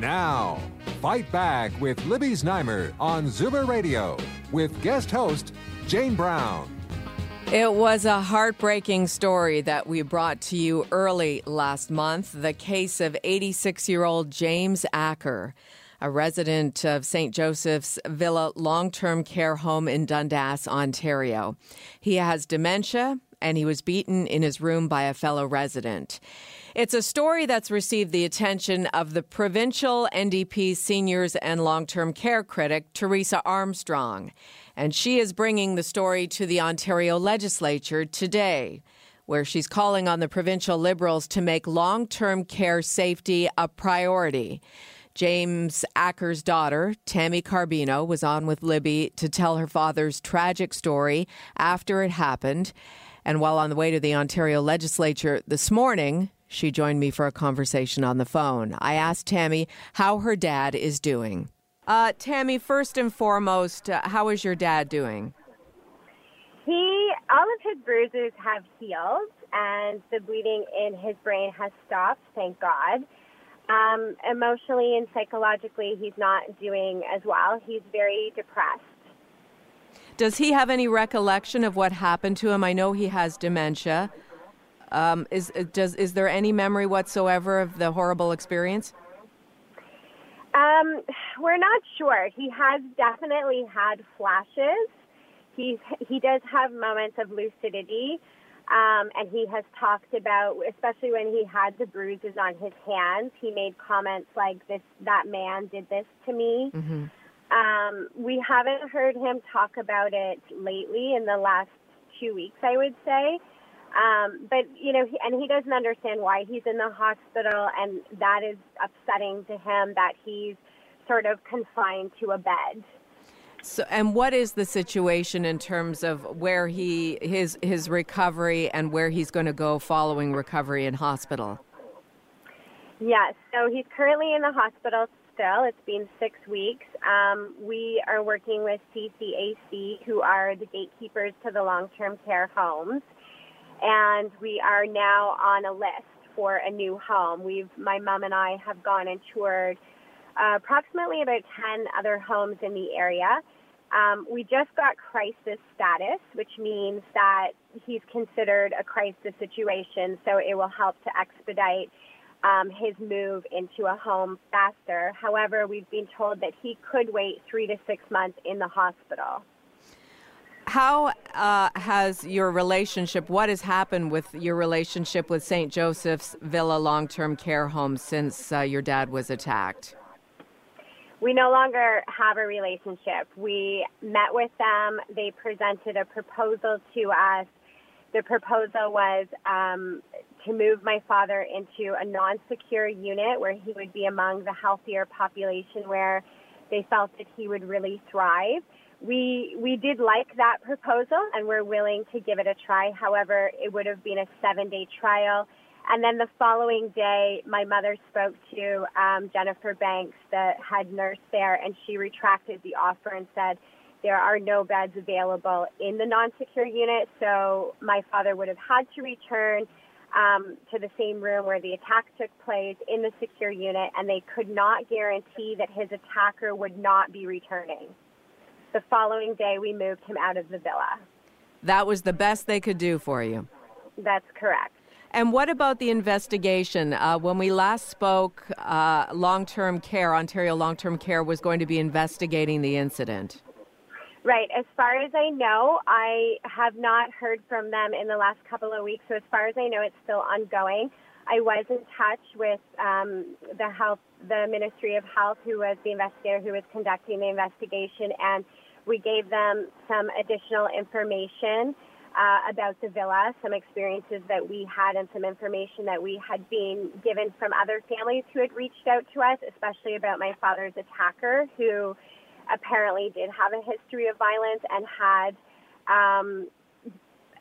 Now, Fight Back with Libby Zneimer on Zoomer Radio with guest host Jane Brown. It was a heartbreaking story that we brought to you early last month, the case of 86-year-old James Acker, a resident of St. Joseph's Villa Long-Term Care Home in Dundas, Ontario. He has dementia, and he was beaten in his room by a fellow resident. It's a story that's received the attention of the provincial NDP seniors and long-term care critic, Teresa Armstrong. And she is bringing the story to the Ontario Legislature today, where she's calling on the provincial Liberals to make long-term care safety a priority. James Acker's daughter, Tammy Carbino, was on with Libby to tell her father's tragic story after it happened. And while on the way to the Ontario Legislature this morning, she joined me for a conversation on the phone. I asked Tammy how her dad is doing. Tammy, first and foremost, how is your dad doing? All of his bruises have healed, and the bleeding in his brain has stopped, thank God. Emotionally and psychologically, he's not doing as well. He's very depressed. Does he have any recollection of what happened to him? I know he has dementia. Is there any memory whatsoever of the horrible experience? We're not sure. He has definitely had flashes. He does have moments of lucidity, and he has talked about, especially when he had the bruises on his hands, he made comments like, that man did this to me. Mm-hmm. We haven't heard him talk about it lately in the last 2 weeks, I would say. But, you know, he doesn't understand why he's in the hospital, and that is upsetting to him that he's sort of confined to a bed. So, and what is the situation in terms of where his recovery and where he's going to go following recovery in hospital? Yes, so he's currently in the hospital still. It's been 6 weeks. We are working with CCAC, who are the gatekeepers to the long-term care homes. And we are now on a list for a new home. My mom and I have gone and toured approximately about 10 other homes in the area. We just got crisis status, which means that he's considered a crisis situation, so it will help to expedite his move into a home faster. However, we've been told that he could wait 3 to 6 months in the hospital. How has your relationship, what has happened with your relationship with St. Joseph's Villa Long-Term Care Home since your dad was attacked? We no longer have a relationship. We met with them. They presented a proposal to us. The proposal was to move my father into a non-secure unit where he would be among the healthier population, where they felt that he would really thrive. We did like that proposal, and we're willing to give it a try. However, it would have been a 7-day trial. And then the following day, my mother spoke to Jennifer Banks, the head nurse there, and she retracted the offer and said there are no beds available in the non-secure unit, so my father would have had to return to the same room where the attack took place in the secure unit, and they could not guarantee that his attacker would not be returning. The following day, we moved him out of the villa. That was the best they could do for you. That's correct. And what about the investigation? When we last spoke, long-term care, Ontario Long-Term Care, was going to be investigating the incident. Right. As far as I know, I have not heard from them in the last couple of weeks. So as far as I know, it's still ongoing. I was in touch with the Ministry of Health, who was the investigator who was conducting the investigation, and we gave them some additional information about the villa, some experiences that we had and some information that we had been given from other families who had reached out to us, especially about my father's attacker, who apparently did have a history of violence and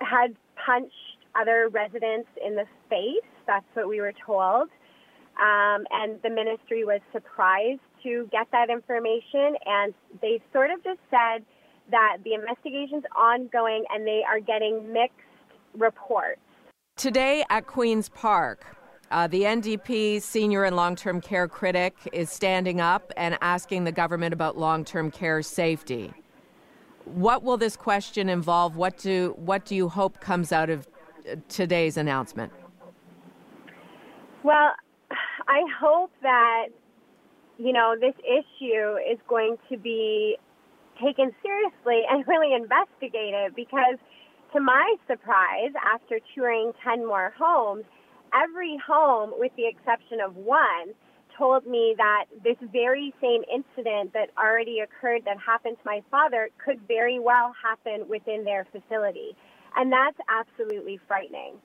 had punched other residents in the face. That's what we were told. And the ministry was surprised to get that information, and they sort of just said that the investigation's ongoing and they are getting mixed reports. Today at Queen's Park, the NDP senior and long-term care critic is standing up and asking the government about long-term care safety. What will this question involve? What do you hope comes out of today's announcement? Well, I hope that, you know, this issue is going to be taken seriously and really investigated, because to my surprise, after touring 10 more homes, every home, with the exception of one, told me that this very same incident that already occurred that happened to my father could very well happen within their facility. And that's absolutely frightening.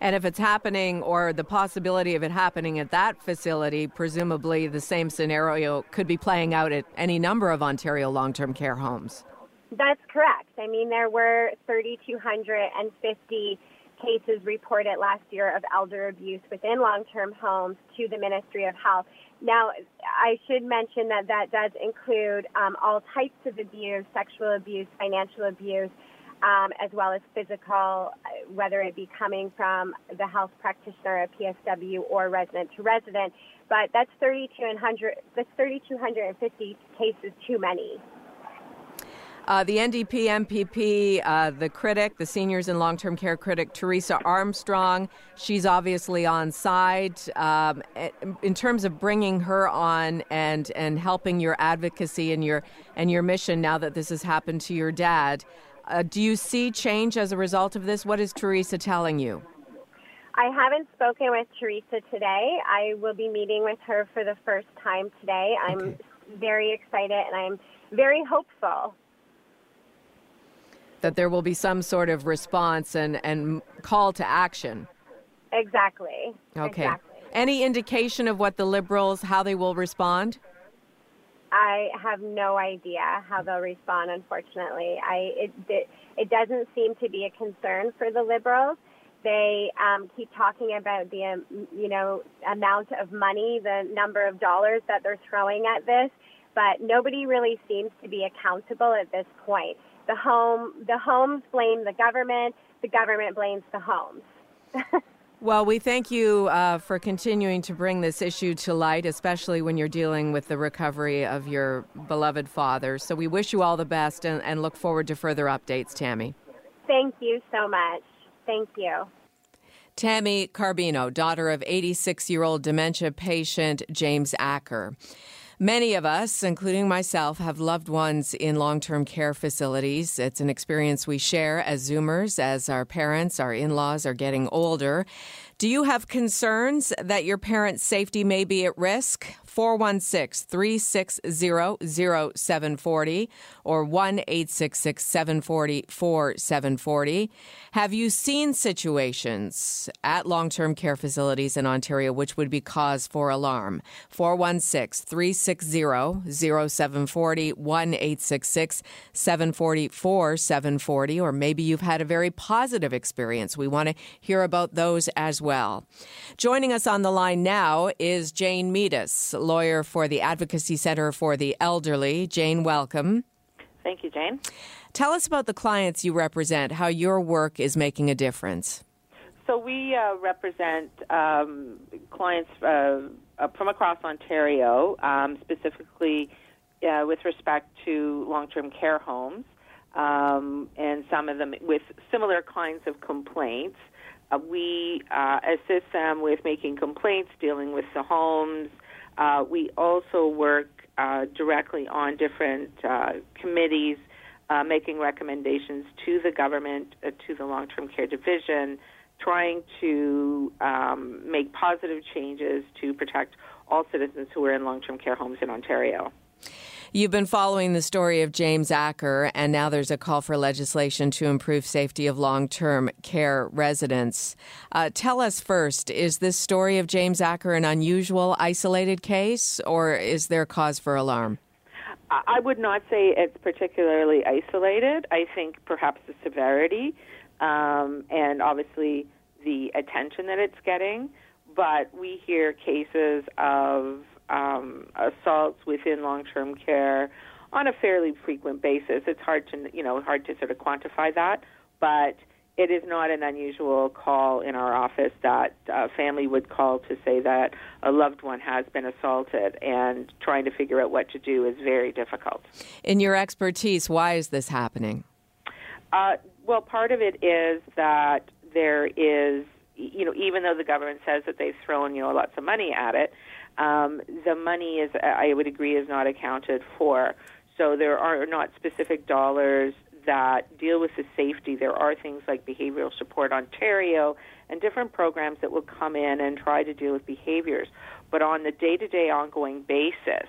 And if it's happening, or the possibility of it happening at that facility, presumably the same scenario could be playing out at any number of Ontario long-term care homes. That's correct. I mean, there were 3,250 cases reported last year of elder abuse within long-term homes to the Ministry of Health. Now, I should mention that that does include all types of abuse, sexual abuse, financial abuse, as well as physical, whether it be coming from the health practitioner, a PSW, or resident to resident. But that's 3,250 cases too many. The NDP MPP, the critic, the seniors and long-term care critic, Teresa Armstrong, she's obviously on side. In terms of bringing her on and helping your advocacy and your mission now that this has happened to your dad, do you see change as a result of this? What is Teresa telling you? I haven't spoken with Teresa today. I will be meeting with her for the first time today. I'm very excited, and I'm very hopeful that there will be some sort of response and call to action. Exactly. Okay. Exactly. Any indication of what the Liberals, how they will respond? I have no idea how they'll respond, unfortunately. It doesn't seem to be a concern for the Liberals. They keep talking about the amount of money, the number of dollars that they're throwing at this, but nobody really seems to be accountable at this point. The homes blame the government blames the homes. Well, we thank you for continuing to bring this issue to light, especially when you're dealing with the recovery of your beloved father. So we wish you all the best and look forward to further updates, Tammy. Thank you so much. Thank you. Tammy Carbino, daughter of 86-year-old dementia patient James Acker. Many of us, including myself, have loved ones in long-term care facilities. It's an experience we share as Zoomers, as our parents, our in-laws are getting older. Do you have concerns that your parents' safety may be at risk? 416-360-0740 or 1-866-740-4740. Have you seen situations at long-term care facilities in Ontario which would be cause for alarm? 416-360-0740, 1-866-740-4740. Or maybe you've had a very positive experience. We want to hear about those as well. Joining us on the line now is Jane Meadis, lawyer for the Advocacy Centre for the Elderly. Jane, welcome. Thank you, Jane. Tell us about the clients you represent, how your work is making a difference. So we represent clients from across Ontario, specifically with respect to long-term care homes, and some of them with similar kinds of complaints. We assist them with making complaints, dealing with the homes. We also work directly on different committees, making recommendations to the government, to the long-term care division, trying to make positive changes to protect all citizens who are in long-term care homes in Ontario. You've been following the story of James Acker, and now there's a call for legislation to improve safety of long-term care residents. Tell us first, is this story of James Acker an unusual, isolated case, or is there cause for alarm? I would not say it's particularly isolated. I think perhaps the severity and obviously the attention that it's getting. But we hear cases of assaults within long-term care on a fairly frequent basis. It's hard to sort of quantify that, but it is not an unusual call in our office that a family would call to say that a loved one has been assaulted, and trying to figure out what to do is very difficult. In your expertise, why is this happening? Well, part of it is that there is, even though the government says that they've thrown, lots of money at it, the money is, I would agree, is not accounted for. So there are not specific dollars that deal with the safety. There are things like Behavioral Support Ontario and different programs that will come in and try to deal with behaviors. But on the day-to-day ongoing basis,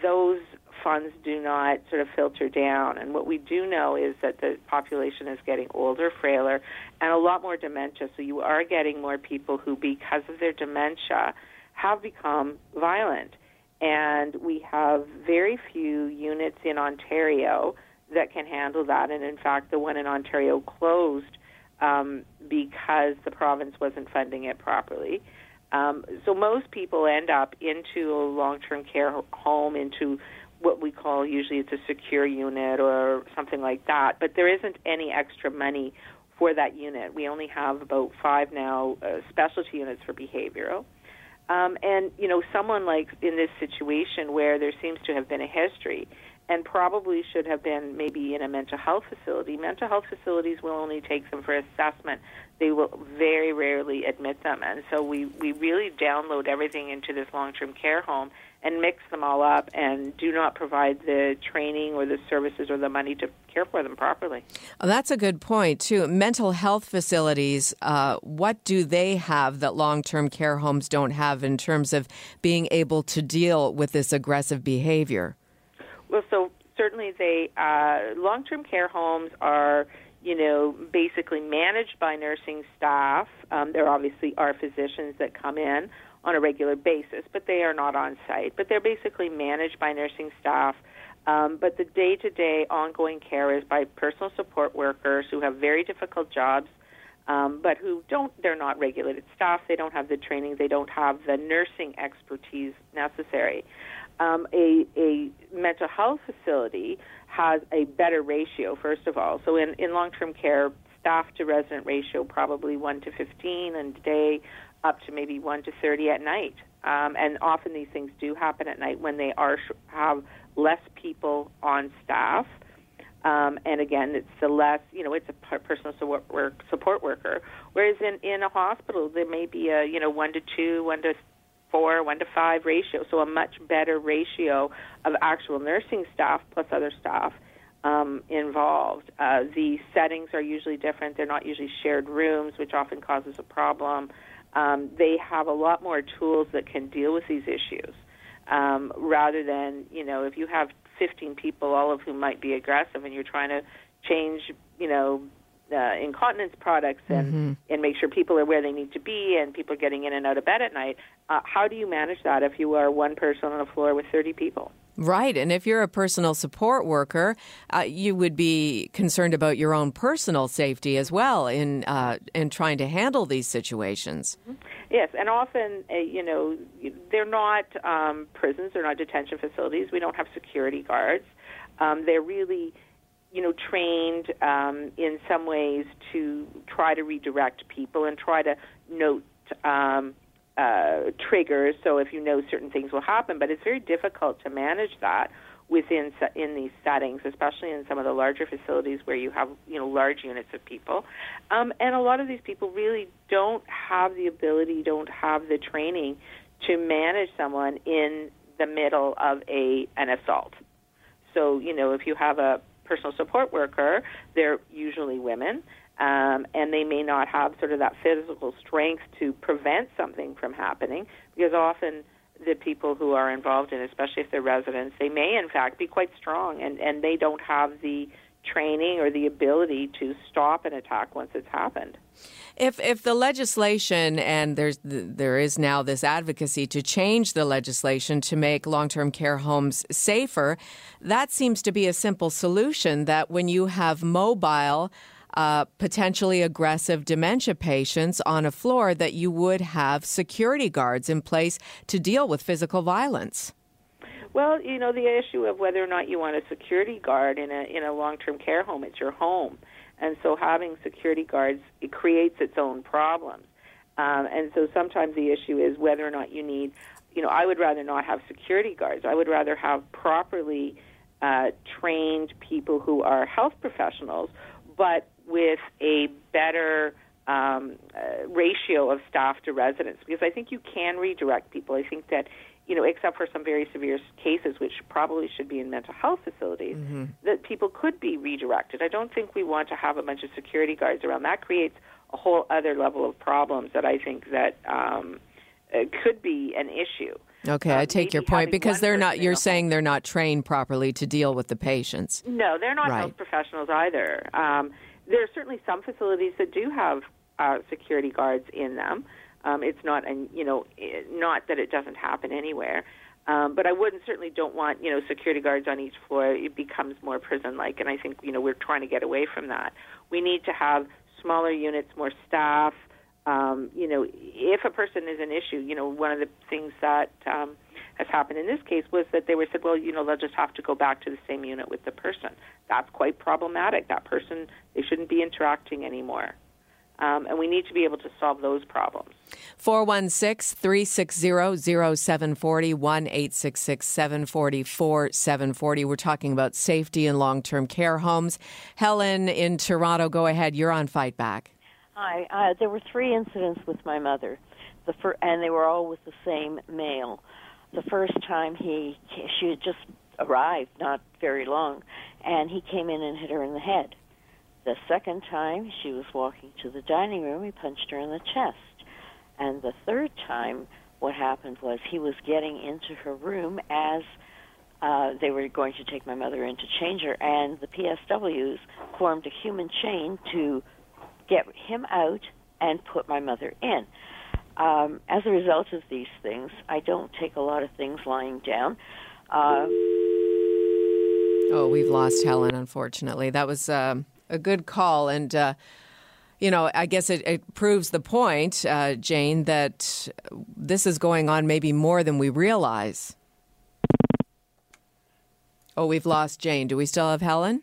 those funds do not sort of filter down. And what we do know is that the population is getting older, frailer, and a lot more dementia. So you are getting more people who, because of their dementia, have become violent. And we have very few units in Ontario that can handle that. And in fact, the one in Ontario closed because the province wasn't funding it properly. So most people end up into a long-term care home, into what we call usually it's a secure unit or something like that. But there isn't any extra money for that unit. We only have about 5 now specialty units for behavioral. And someone like in this situation where there seems to have been a history and probably should have been maybe in a mental health facility. Mental health facilities will only take them for assessment. They will very rarely admit them. And so we really download everything into this long-term care home and mix them all up and do not provide the training or the services or the money to care for them properly. Well, that's a good point, too. Mental health facilities, what do they have that long-term care homes don't have in terms of being able to deal with this aggressive behavior? Well, so certainly they long-term care homes are, basically managed by nursing staff. There obviously are physicians that come in on a regular basis, but they are not on site. But they're basically managed by nursing staff. But the day-to-day ongoing care is by personal support workers who have very difficult jobs, but they're not regulated staff. They don't have the training. They don't have the nursing expertise necessary. A mental health facility has a better ratio, first of all. So in long-term care, staff-to-resident ratio probably 1 to 15 in the day, up to maybe 1 to 30 at night. And often these things do happen at night when they have less people on staff. And again, it's the less, it's a personal support worker. Whereas in a hospital, there may be a, 1 to 2, 1 to 4, 1 to 5 ratio, so a much better ratio of actual nursing staff plus other staff involved. The settings are usually different. They're not usually shared rooms, which often causes a problem. They have a lot more tools that can deal with these issues rather than, if you have 15 people, all of whom might be aggressive, and you're trying to change, incontinence products and make sure people are where they need to be and people are getting in and out of bed at night. How do you manage that if you are one person on a floor with 30 people? Right. And if you're a personal support worker, you would be concerned about your own personal safety as well in trying to handle these situations. Mm-hmm. Yes. And often, they're not prisons. They're not detention facilities. We don't have security guards. They're really trained in some ways to try to redirect people and try to note triggers, so if you know certain things will happen. But it's very difficult to manage that in these settings, especially in some of the larger facilities where you have large units of people. And a lot of these people really don't have the ability, don't have the training to manage someone in the middle of an assault. So, if you have a personal support worker, they're usually women, and they may not have sort of that physical strength to prevent something from happening, because often the people who are involved in, especially if they're residents, they may, in fact, be quite strong, and they don't have the training or the ability to stop an attack once it's happened. If the legislation, and there is now this advocacy to change the legislation to make long-term care homes safer, that seems to be a simple solution, that when you have mobile, potentially aggressive dementia patients on a floor, that you would have security guards in place to deal with physical violence. Well, you know, the issue of whether or not you want a security guard in a long-term care home, it's your home. And so having security guards, it creates its own problems. And so sometimes the issue is whether or not you need, you know, I would rather not have security guards. I would rather have properly trained people who are health professionals, but with a better ratio of staff to residents. Because I think you can redirect people. I think that, you know, except for some very severe cases, which probably should be in mental health facilities, mm-hmm. that people could be redirected. I don't think we want to have a bunch of security guards around. That creates a whole other level of problems that I think that could be an issue. Okay, I take your point, because they're not. You're saying they're not trained properly to deal with the patients. No, they're not health professionals either. There are certainly some facilities that do have security guards in them. It's not, and you know, not that it doesn't happen anywhere, but I don't want, you know, security guards on each floor. It becomes more prison-like, and I think, you know, we're trying to get away from that. We need to have smaller units, more staff. You know, if a person is an issue, you know, one of the things that has happened in this case was that they were said, well, you know, they'll just have to go back to the same unit with the person. That's quite problematic. That person, they shouldn't be interacting anymore. And we need to be able to solve those problems. 416-360-0740, 1-866-740-4740. We're talking about safety in long-term care homes. Helen in Toronto, go ahead. You're on Fight Back. Hi. There were three incidents with my mother, and they were all with the same male. The first time she had just arrived, not very long, and he came in and hit her in the head. The second time, she was walking to the dining room, he punched her in the chest. And the third time, what happened was he was getting into her room as they were going to take my mother in to change her, and the PSWs formed a human chain to get him out and put my mother in. As a result of these things, I don't take a lot of things lying down. Oh, we've lost Helen, unfortunately. That was... a good call, and you know, I guess it proves the point, Jane, that this is going on maybe more than we realize. Oh, we've lost Jane. Do we still have Helen?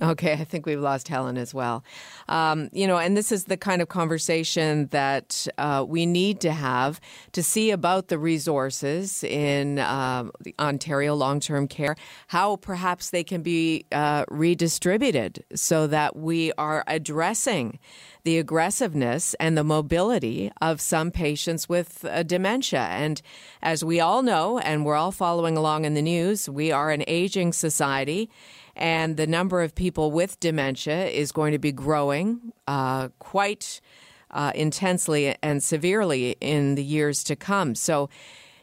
Okay, I think we've lost Helen as well. You know, and this is the kind of conversation that we need to have to see about the resources in Ontario long-term care, how perhaps they can be redistributed so that we are addressing the aggressiveness and the mobility of some patients with dementia. And as we all know, and we're all following along in the news, we are an aging society. And the number of people with dementia is going to be growing quite intensely and severely in the years to come. So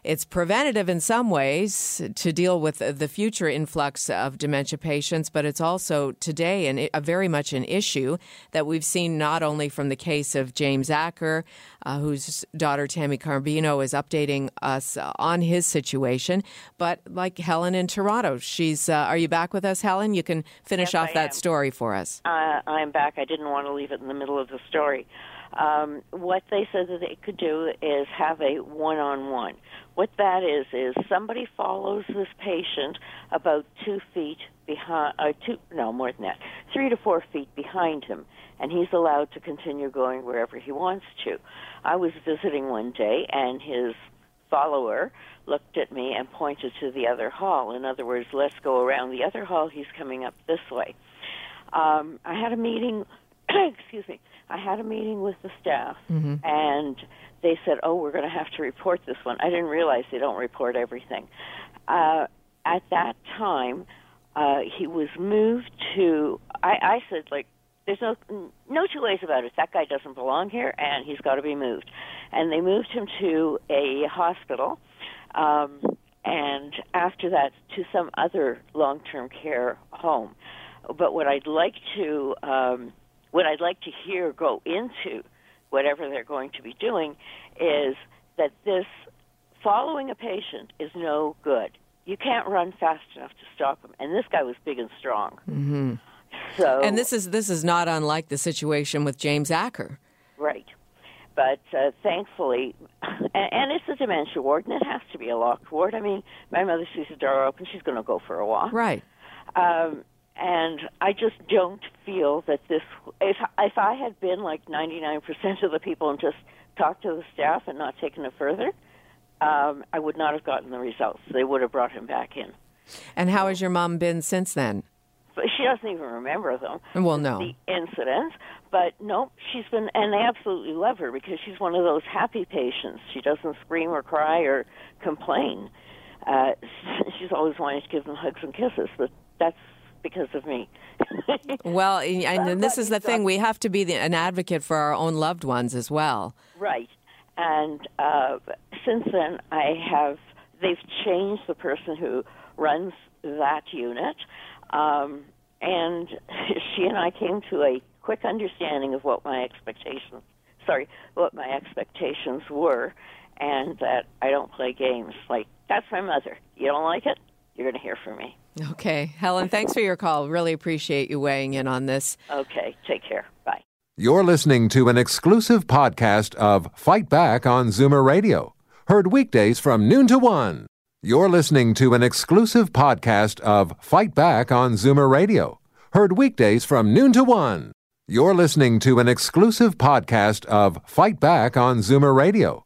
it's preventative in some ways to deal with the future influx of dementia patients, but it's also today a very much an issue that we've seen not only from the case of James Acker, whose daughter Tammy Carbino is updating us on his situation, but like Helen in Toronto. She's are you back with us, Helen? You can finish off that story for us. I'm back. I didn't want to leave it in the middle of the story. What they said that they could do is have a one-on-one. What that is somebody follows this patient about 2 feet behind, 3 to 4 feet behind him, and he's allowed to continue going wherever he wants to. I was visiting one day, and his follower looked at me and pointed to the other hall. In other words, let's go around the other hall. He's coming up this way. I had a meeting. Excuse me. I had a meeting with the staff, mm-hmm. and they said, oh, we're going to have to report this one. I didn't realize they don't report everything. At that time, he was moved to, I said, like, There's no two ways about it. That guy doesn't belong here, and he's got to be moved. And they moved him to a hospital, and after that to some other long-term care home. But what I'd like to hear go into whatever they're going to be doing is that this following a patient is no good. You can't run fast enough to stop him. And this guy was big and strong. Mm-hmm. So, and this is not unlike the situation with James Acker. Right. But thankfully, and it's a dementia ward, and it has to be a locked ward. I mean, my mother sees the door open, she's going to go for a walk. Right. And I just don't feel that this... If I had been like 99% of the people and just talked to the staff and not taken it further, I would not have gotten the results. They would have brought him back in. And how has your mom been since then? But she doesn't even remember them. Well, no. The incidents. But no, she's been... And they absolutely love her because she's one of those happy patients. She doesn't scream or cry or complain. She's always wanted to give them hugs and kisses, but that's... because of me. Well, and this is the thing. We have to be an advocate for our own loved ones as well. Right. And since then, they've changed the person who runs that unit. And she and I came to a quick understanding of what my expectations were, and that I don't play games. Like, that's my mother. You don't like it? You're going to hear from me. Okay. Helen, thanks for your call. Really appreciate you weighing in on this. Okay. Take care. Bye. You're listening to an exclusive podcast of Fight Back on Zoomer Radio. Heard weekdays from noon to one. You're listening to an exclusive podcast of Fight Back on Zoomer Radio. Heard weekdays from noon to one. You're listening to an exclusive podcast of Fight Back on Zoomer Radio.